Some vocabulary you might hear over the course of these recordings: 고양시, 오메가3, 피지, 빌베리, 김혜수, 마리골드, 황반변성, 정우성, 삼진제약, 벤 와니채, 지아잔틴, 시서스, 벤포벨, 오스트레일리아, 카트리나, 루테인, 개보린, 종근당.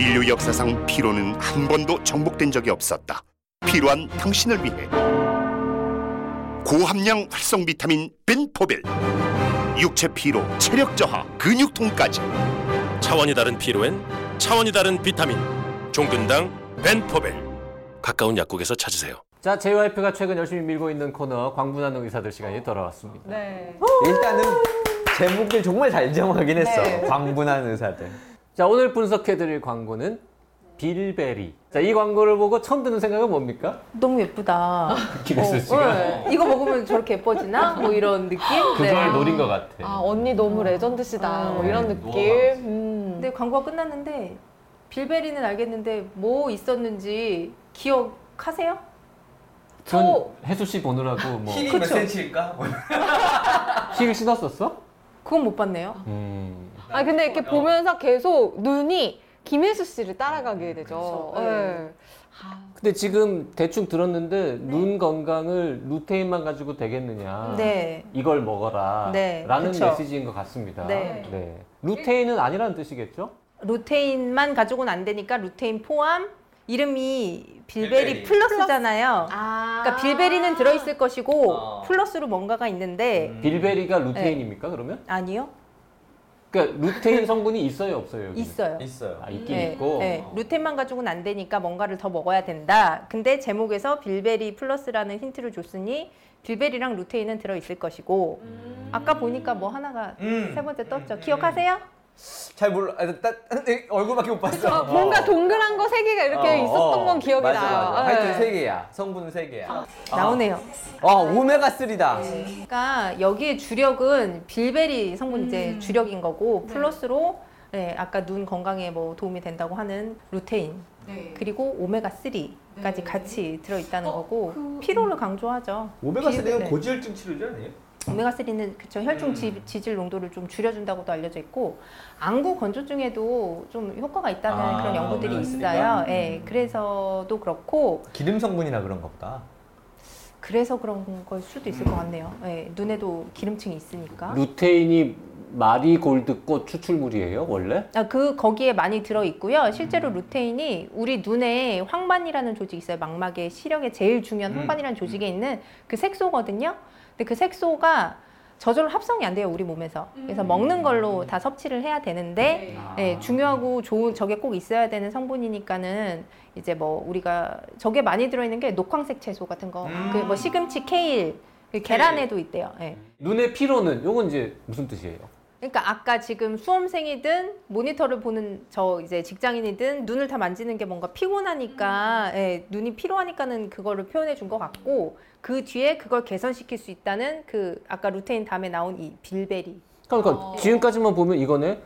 인류 역사상 피로는 한 번도 정복된 적이 없었다. 필요한 당신을 위해 고함량 활성 비타민 벤포벨. 육체 피로, 체력 저하, 근육통까지 차원이 다른 피로엔 차원이 다른 비타민 종근당 벤포벨. 가까운 약국에서 찾으세요. 자, JYP가 최근 열심히 밀고 있는 코너 광분하는 의사들 시간이 돌아왔습니다. 네. 일단은 제목들 정말 잘 정하긴 했어. 네. 광분하는 의사들. 자, 오늘 분석해드릴 광고는 빌베리. 자, 이 광고를 보고 처음 드는 생각은 뭡니까? 너무 예쁘다. 김혜수 씨가. 이거 먹으면 저렇게 예뻐지나? 뭐 이런 느낌? 그걸 노린 것 같아. 아, 언니 너무 레전드시다. 뭐 이런 느낌. 근데 광고가 끝났는데 빌베리는 알겠는데 뭐 있었는지 기억하세요? 전 혜수 씨 보느라고 뭐 힐이 몇 센치일까? 힐을 신었었어? 그건 못 봤네요. 아 근데 이렇게 보면서 계속 눈이 김혜수 씨를 따라가게 되죠. 그렇죠. 네. 근데 지금 대충 들었는데 네. 눈 건강을 루테인만 가지고 되겠느냐. 네. 이걸 먹어라. 네. 라는 그쵸. 메시지인 것 같습니다. 네. 네. 루테인은 아니라는 뜻이겠죠? 루테인만 가지고는 안 되니까 루테인 포함. 이름이 빌베리 플러스잖아요. 아~ 그러니까 빌베리는 들어있을 것이고 플러스로 뭔가가 있는데 빌베리가 루테인입니까 네. 그러면? 아니요. 그러니까 루테인 성분이 있어요 없어요? 여기는? 있어요. 아, 있긴 네. 있고. 네. 루테인만 가지고는 안 되니까 뭔가를 더 먹어야 된다. 근데 제목에서 빌베리 플러스라는 힌트를 줬으니 빌베리랑 루테인은 들어있을 것이고 아까 보니까 뭐 하나가 세 번째 떴죠. 기억하세요? 잘 몰라. 얼굴밖에 못 봤어. 아, 뭔가 동그란 거 세 개가 이렇게 있었던 건 기억이 나요. 맞아. 하여튼 세 개야. 성분은 세 개야. 나오네요. 오메가3다. 네. 그러니까 여기에 주력은 빌베리 성분 이제 주력인 거고 플러스로 네, 아까 눈 건강에 뭐 도움이 된다고 하는 루테인 네. 그리고 오메가3까지 네. 같이 들어있다는 거고 피로를 강조하죠. 오메가3는 고지혈증 치료제 아니에요? 오메가3는 그쵸, 혈중 지질 농도를 좀 줄여준다고도 알려져 있고 안구 건조증에도 좀 효과가 있다는 그런 연구들이 있어요. 예, 그래서도 그렇고 기름 성분이나 그런가 보다. 그래서 그런 걸 수도 있을 것 같네요. 예, 눈에도 기름층이 있으니까. 루테인이 마리골드꽃 추출물이에요, 원래? 아, 거기에 많이 들어있고요. 실제로 루테인이 우리 눈에 황반이라는 조직이 있어요. 망막의 시력에 제일 중요한 황반이라는 조직에 있는 그 색소거든요. 근데 그 색소가 저절로 합성이 안 돼요, 우리 몸에서. 그래서 먹는 걸로 다 섭취를 해야 되는데, 네, 중요하고 좋은, 저게 꼭 있어야 되는 성분이니까는, 이제 뭐, 우리가, 저게 많이 들어있는 게 녹황색 채소 같은 거, 그 뭐 시금치, 케일, 계란에도 있대요. 네. 눈의 피로는, 요건 이제 무슨 뜻이에요? 그러니까 아까 지금 수험생이든 모니터를 보는 저 이제 직장인이든 눈을 다 만지는 게 뭔가 피곤하니까 예, 눈이 피로하니까는 그거를 표현해 준 것 같고 그 뒤에 그걸 개선시킬 수 있다는 그 아까 루테인 다음에 나온 이 빌베리. 그러니까 지금까지만 보면 이거네.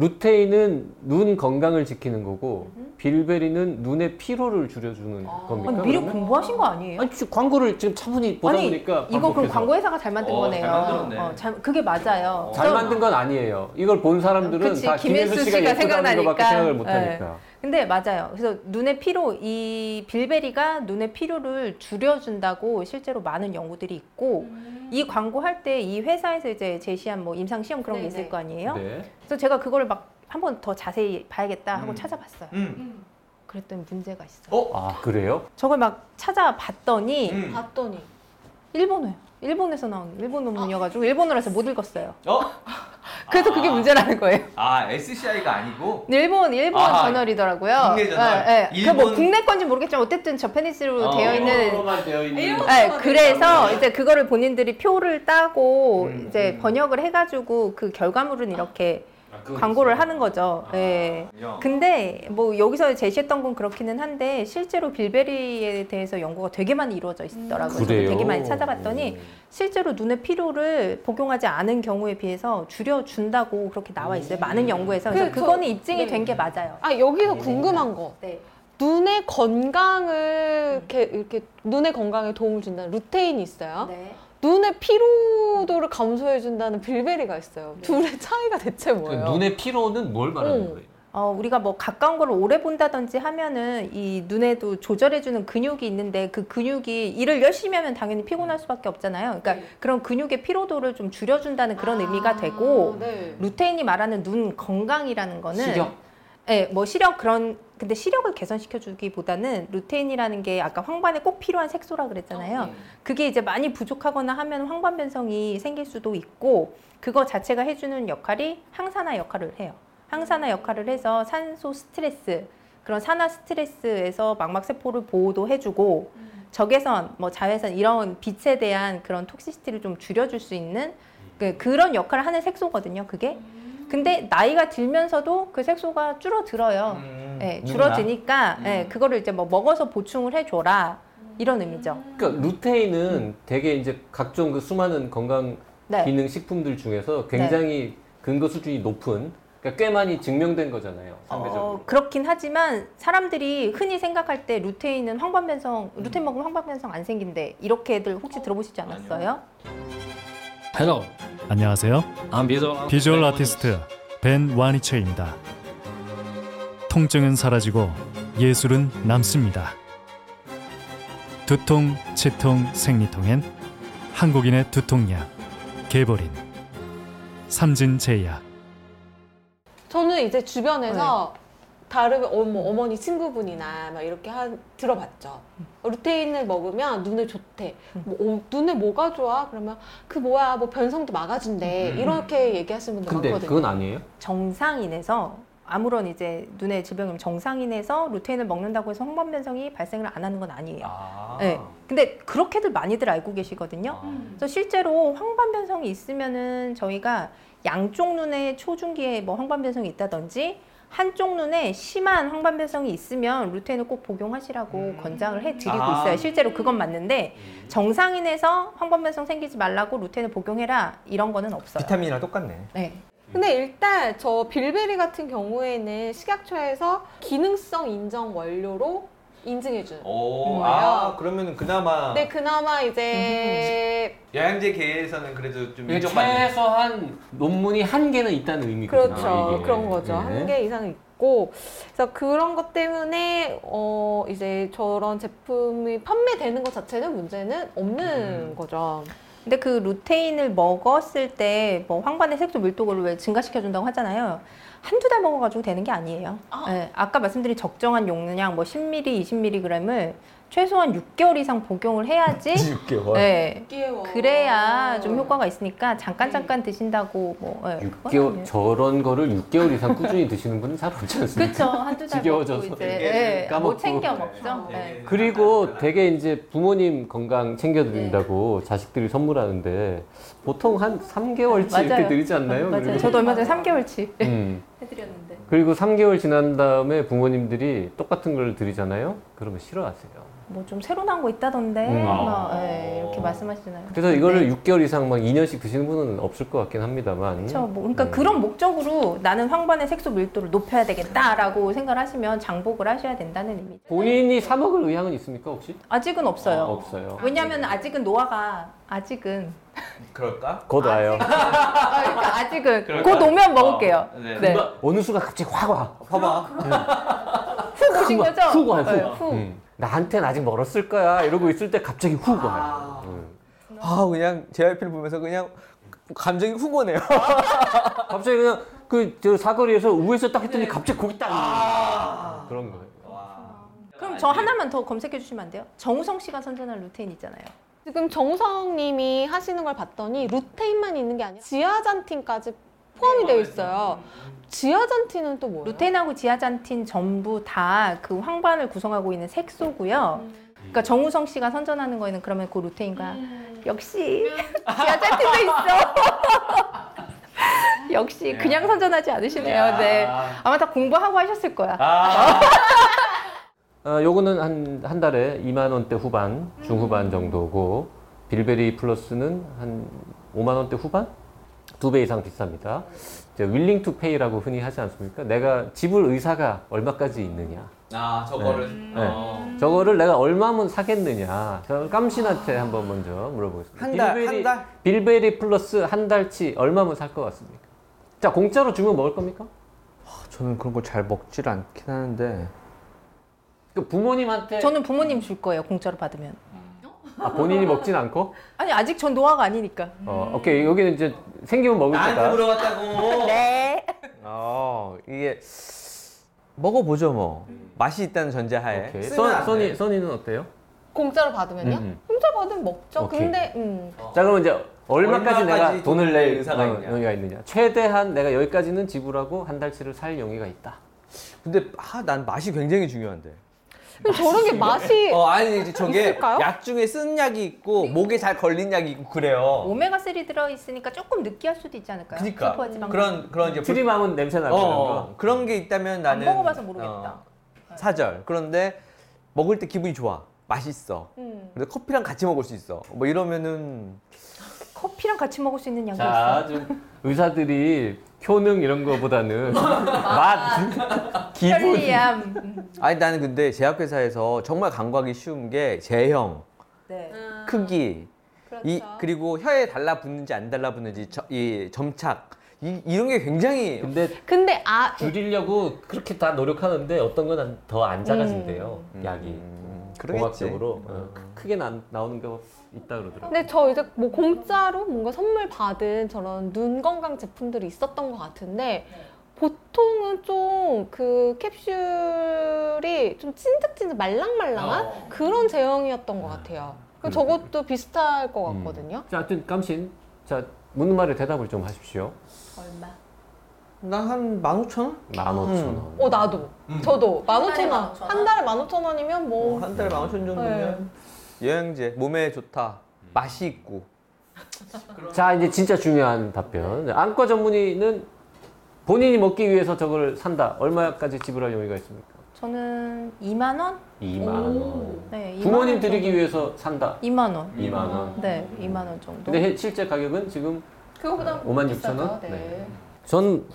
루테인은 눈 건강을 지키는 거고 빌베리는 눈의 피로를 줄여주는 겁니까? 아니, 미리 공부하신 거 아니에요? 아니, 광고를 지금 차분히 보다 보니까 이거 그럼 광고 회사가 잘 만든 거네요. 잘 만들었네. 그게 맞아요. 잘 만든 건 아니에요. 이걸 본 사람들은 그치, 다 김혜수 씨가 예쁘다는 것밖에 생각을 못하니까. 네. 근데 맞아요. 그래서 눈의 피로, 이 빌베리가 눈의 피로를 줄여준다고 실제로 많은 연구들이 있고 이 광고할 때 이 회사에서 이제 제시한 뭐 임상시험 그런 게 있을 거 아니에요? 네. 그래서 제가 그거를 막 한 번 더 자세히 봐야겠다 하고 찾아봤어요. 그랬더니 문제가 있어요. 아, 그래요? 저걸 막 찾아봤더니 일본어예요. 일본에서 나온 일본 논문이어가지고 일본어로 해서 못 읽었어요. 그래서 그게 문제라는 거예요. 아, SCI가 아니고? 일본 저널이더라고요. 국내 저널? 네, 일본... 그 뭐 국내 건지 모르겠지만 어쨌든 저페니스로 되어 있는. 네, 그래서 이제 그거를 본인들이 표를 따고 이제 번역을 해가지고 그 결과물은 이렇게 광고를 있어요. 하는 거죠. 네. 근데 뭐 여기서 제시했던 건 그렇기는 한데 실제로 빌베리에 대해서 연구가 되게 많이 이루어져 있더라고요. 되게 많이 찾아봤더니 실제로 눈의 피로를 복용하지 않은 경우에 비해서 줄여준다고 그렇게 나와 있어요. 많은 연구에서. 그래서 그거는 입증이 된 게 맞아요. 아, 여기서 궁금한 거. 네. 눈의 건강을 이렇게 눈의 건강에 도움을 준다는 루테인이 있어요. 네. 눈의 피로도를 감소해준다는 빌베리가 있어요. 둘의 차이가 대체 뭐예요? 눈의 피로는 뭘 말하는 거예요? 우리가 뭐 가까운 걸 오래 본다든지 하면은 이 눈에도 조절해주는 근육이 있는데 그 근육이 일을 열심히 하면 당연히 피곤할 수밖에 없잖아요. 그러니까 그런 근육의 피로도를 좀 줄여준다는 그런 의미가 되고 루테인이 말하는 눈 건강이라는 거는 시력. 네, 뭐 시력 그런. 근데 시력을 개선시켜주기보다는 루테인이라는 게 아까 황반에 꼭 필요한 색소라 그랬잖아요. 네. 그게 이제 많이 부족하거나 하면 황반 변성이 생길 수도 있고, 그거 자체가 해주는 역할이 항산화 역할을 해요. 항산화 역할을 해서 산소 스트레스, 그런 산화 스트레스에서 망막세포를 보호도 해주고, 적외선, 뭐 자외선 이런 빛에 대한 그런 톡시시티를 좀 줄여줄 수 있는 그런 역할을 하는 색소거든요, 그게. 근데 나이가 들면서도 그 색소가 줄어들어요. 네, 줄어드니까 네, 그거를 이제 뭐 먹어서 보충을 해줘라 이런 의미죠. 그러니까 루테인은 되게 이제 각종 그 수많은 건강 네. 기능 식품들 중에서 굉장히 네. 근거 수준이 높은, 그러니까 꽤 많이 증명된 거잖아요. 상대적으로. 그렇긴 하지만 사람들이 흔히 생각할 때 루테인은 황반변성, 루테인 먹으면 황반변성 안 생긴대, 이렇게들 혹시 들어보시지 않았어요? 헬로. 안녕하세요. 비주얼 아티스트 벤 와니채입니다. 통증은 사라지고 예술은 남습니다. 두통, 치통, 생리통엔 한국인의 두통약 개보린, 삼진제약. 저는 이제 주변에서 다른 어머니 친구분이나 막 이렇게 들어봤죠. 루테인을 먹으면 눈에 좋대. 눈에 뭐가 좋아? 그러면 그 뭐야, 뭐 변성도 막아준대. 이렇게 얘기하시는 분들 많거든요. 근데 그건 아니에요? 정상인에서 아무런 이제 눈에 질병이면 정상인에서 루테인을 먹는다고 해서 황반 변성이 발생을 안 하는 건 아니에요. 네. 근데 그렇게들 많이들 알고 계시거든요. 그래서 실제로 황반 변성이 있으면은 저희가 양쪽 눈에 초중기에 뭐 황반 변성이 있다든지, 한쪽 눈에 심한 황반변성이 있으면 루테인을 꼭 복용하시라고 권장을 해드리고 있어요. 실제로 그건 맞는데, 정상인에서 황반변성 생기지 말라고 루테인을 복용해라 이런 거는 없어요. 비타민이랑 똑같네. 네. 근데 일단 저 빌베리 같은 경우에는 식약처에서 기능성 인정 원료로 인증해주는 거예요. 그러면 그나마 네, 그나마 이제 영양제 계에서는 그래도 좀 인정받는, 최소한 논문이 한 개는 있다는 의미거든요. 그렇죠, 이게. 그런 거죠. 네. 한 개 이상은 있고, 그래서 그런 것 때문에 이제 저런 제품이 판매되는 것 자체는 문제는 없는 거죠. 근데 그 루테인을 먹었을 때 뭐 황반의 색소 밀도를 왜 증가시켜준다고 하잖아요. 한두 달 먹어가지고 되는 게 아니에요. 네, 아까 말씀드린 적정한 용량 뭐 10mg, 20mg을 최소한 6개월 이상 복용을 해야지. 6개월? 네. 6개월. 그래야 좀 효과가 있으니까 잠깐 드신다고 뭐. 네, 6개월, 저런 거를 6개월 이상 꾸준히 드시는 분은 잘 없지 않습니까? 그쵸. 한두 달 지겨워져서 먹고 이제 까먹고. 못 챙겨 먹죠. 네. 그리고 되게 이제 부모님 건강 챙겨드린다고 자식들이 선물하는데 보통 한 3개월치 맞아요. 이렇게 드리지 않나요? 맞아요. 저도 얼마 전에 3개월치 해드렸는데. 그리고 3개월 지난 다음에 부모님들이 똑같은 걸 드리잖아요? 그러면 싫어하세요. 뭐 좀 새로 나온 거 있다던데 막, 예, 이렇게 말씀하시잖아요. 그래서 이거를 6개월 이상 막 2년씩 드시는 분은 없을 것 같긴 합니다만. 그렇죠. 뭐 그러니까 그런 목적으로 나는 황반의 색소 밀도를 높여야 되겠다라고 생각을 하시면 장복을 하셔야 된다는 의미죠. 본인이 사 먹을 의향은 있습니까 혹시? 아직은 없어요. 없어요. 왜냐하면 아직은 노화가 그럴까? 곧 와요. 그러니까 아직은 그럴까? 곧 오면 먹을게요. 네. 네. 어느 순간 갑자기 확 와. 봐봐. 훅 오신 거죠? 훅 와요. 나한테는 아직 멀었을 거야 이러고 있을 때 갑자기 훅 와요. 그냥 JYP를 보면서 그냥 감정이 훅 오네요. 갑자기 그냥 그 사거리에서 우회서 딱 했더니 갑자기 거기 딱 그런 거예요. 그럼 저 하나만 더 검색해 주시면 안 돼요? 정우성 씨가 선전한 루테인 있잖아요. 지금 정우성 님이 하시는 걸 봤더니 루테인만 있는 게 아니라 지아잔틴까지 포함이 되어 있어요. 지아잔틴은 또 뭐예요? 루테인하고 지아잔틴 전부 다 그 황반을 구성하고 있는 색소고요. 그러니까 정우성 씨가 선전하는 거에는 그러면 그 루테인과 역시 지아잔틴도 있어. 역시 그냥 선전하지 않으시네요. 네. 아마 다 공부하고 하셨을 거야. 요거는 한 달에 2만 원대 후반, 중후반 정도고, 빌베리 플러스는 한 5만 원대 후반? 2배 이상 비쌉니다. 이제 윌링 투 페이라고 흔히 하지 않습니까? 내가 지불 의사가 얼마까지 있느냐. 저거를. 저거를 내가 얼마면 사겠느냐. 저는 깜신한테 한번 먼저 물어보겠습니다. 한 달? 빌베리 플러스 한 달치 얼마면 살 것 같습니까? 자, 공짜로 주면 먹을 겁니까? 저는 그런 걸 잘 먹질 않긴 하는데. 그 부모님한테. 저는 부모님 줄 거예요, 공짜로 받으면. 본인이 먹진 않고? 아니, 아직 전 노화가 아니니까. 오케이. 여기는 이제 생기면 먹을 거다. 나한테 물어봤다고. 네. 이게 먹어보죠 뭐. 맛이 있다는 전제하에. 써니는 어때요? 공짜로 받으면요? 공짜로 받으면 먹죠. 오케이. 근데 자 그럼 이제 얼마까지 내가 돈을 낼 의사가 있느냐. 최대한 내가 여기까지는 지불하고 한 달치를 살 용의가 있다. 근데 난 맛이 굉장히 중요한데. 저런 게 맛이 아니 저게 있을까요? 약 중에 쓴 약이 있고 목에 잘 걸린 약이 있고 그래요. 오메가3 들어 있으니까 조금 느끼할 수도 있지 않을까요? 그러니까 그런 이제 트림하면 냄새 나고 그런 게 있다면 나는 안 먹어봐서 모르겠다. 사절. 그런데 먹을 때 기분이 좋아. 맛있어. 근데 커피랑 같이 먹을 수 있어. 뭐 이러면은 커피랑 같이 먹을 수 있는 양도 있어. 자, 좀 의사들이 효능 이런 거보다는 맛, 기분. 편리함. 아니 나는 근데 제약회사에서 정말 간과하기 쉬운 게 제형, 크기, 그렇죠. 그리고 혀에 달라붙는지 안 달라붙는지 이 점착. 이런 게 굉장히 근데 줄이려고 그렇게 다 노력하는데 어떤 건 더 안 작아진대요. 약이. 공학적으로 크게 나오는 게 있다 그러더라고요. 근데 저 이제 뭐 공짜로 뭔가 선물 받은 저런 눈 건강 제품들이 있었던 것 같은데 보통은 좀 그 캡슐이 좀 찐득찐득 말랑말랑한 그런 제형이었던 것 같아요. 저것도 비슷할 것 같거든요. 자, 하여튼 깜신. 자, 묻는 말에 대답을 좀 하십시오. 얼마? 난 한 15,000원? 15,000원. 나도. 저도. 15,000원. 한 달에 15,000원이면 뭐. 한 달에 15,000원 정도면. 네. 여행제. 몸에 좋다. 맛이 있고. 자, 이제 진짜 중요한 답변. 안과 전문의는 본인이 먹기 위해서 저걸 산다. 얼마까지 지불할 용의가 있습니까? 저는 2만원? 2만원. 네, 2만 부모님 원 드리기 위해서 산다. 2만원. 2만원. 네, 2만원 정도. 근데 실제 가격은 지금 그거보다 56,000원? 네. 네. 전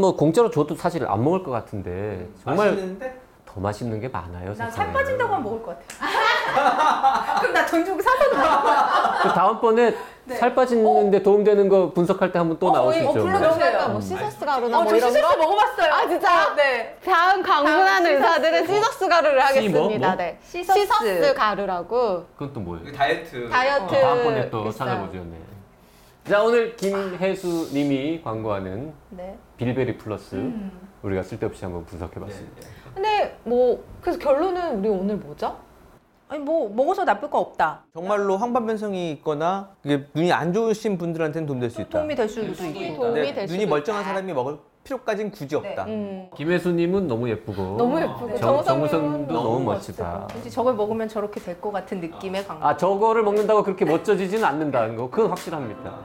뭐 공짜로 줘도 사실 안 먹을 것 같은데 정말 맛있는데? 더 맛있는 게 많아요. 난 살 빠진다고 하면 먹을 것 같아. 그럼 나 돈 주고 사서도 먹을 거야. 다음번에 살 빠지는데 도움되는 거 분석할 때 한번 또 나오시죠. 불러주세요. 뭐 시서스 가루나 뭐 이런 거? 시서스 먹어봤어요. 아 진짜요? 네. 다음 광분하는 의사들은 시서스 가루를 하겠습니다. 네. 시서스 가루라고. 그건 또 뭐예요? 다이어트. 다음번에 또 찾아보죠. 네. 자 오늘 김혜수님이 광고하는 빌베리 플러스 우리가 쓸데없이 한번 분석해봤습니다. 근데 뭐 그래서 결론은 우리 오늘 뭐죠? 아니 뭐 먹어서 나쁠 거 없다. 정말로 황반변성이 있거나 이게 눈이 안 좋으신 분들한테는 도움될 수 있다. 도움이 될 수도 있고 눈이 멀쩡한 사람이 먹을 필요까지는 굳이 없다. 김혜수님은 너무 예쁘고 정우성도 너무 멋지다. 왠지 저걸 먹으면 저렇게 될 것 같은 느낌의 광고. 저거를 먹는다고 그렇게 멋져지진 않는다는 거 그건 확실합니다.